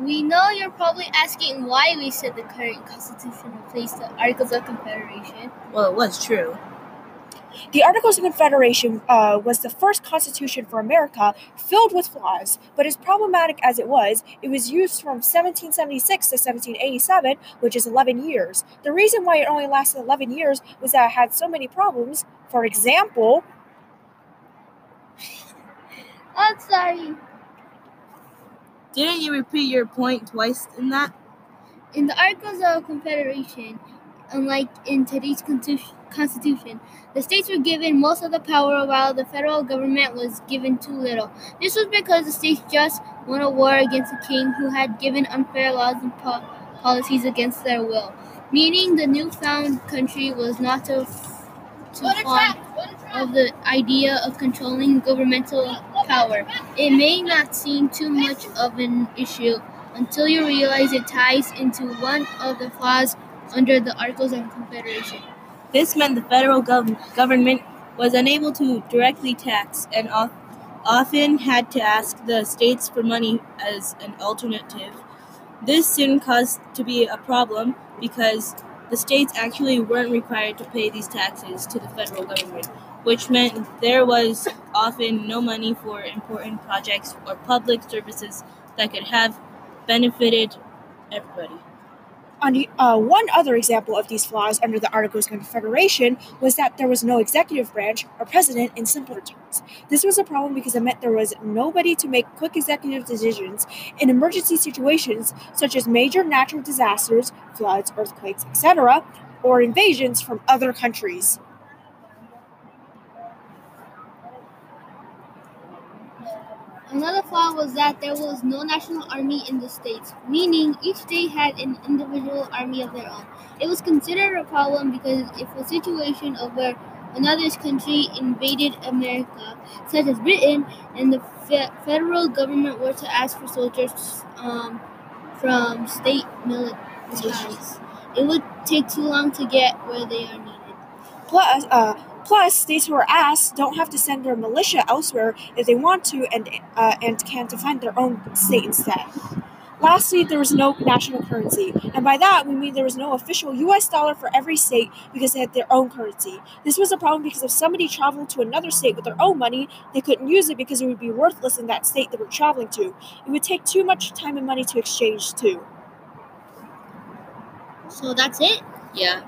We know you're probably asking why we said the current Constitution replaced the Articles of Confederation. Well, it was true. The Articles of Confederation was the first Constitution for America, filled with flaws, but as problematic as it was used from 1776 to 1787, which is 11 years. The reason why it only lasted 11 years was that it had so many problems. For example... I'm sorry. Didn't you repeat your point twice in that? In the Articles of Confederation, unlike in today's Constitution, the states were given most of the power while the federal government was given too little. This was because the states just won a war against a king who had given unfair laws and policies against their will, meaning the newfound country was not fond of the idea of controlling governmental power. It may not seem too much of an issue until you realize it ties into one of the flaws under the Articles of Confederation. This meant the federal government was unable to directly tax and often had to ask the states for money as an alternative. This soon caused to be a problem because the states actually weren't required to pay these taxes to the federal government, which meant there was often no money for important projects or public services that could have benefited everybody. One other example of these flaws under the Articles of Confederation was that there was no executive branch or president in simpler times. This was a problem because it meant there was nobody to make quick executive decisions in emergency situations such as major natural disasters, floods, earthquakes, etc., or invasions from other countries. Another flaw was that there was no national army in the states, meaning each state had an individual army of their own. It was considered a problem because if a situation of where another country invaded America, such as Britain, and the federal government were to ask for soldiers from state militaries, it would take too long to get where they are needed. Plus, states who are asked don't have to send their militia elsewhere if they want to and can defend their own state instead. Lastly, there was no national currency, and by that we mean there was no official U.S. dollar for every state because they had their own currency. This was a problem because if somebody traveled to another state with their own money, they couldn't use it because it would be worthless in that state they were traveling to. It would take too much time and money to exchange too. So that's it? Yeah.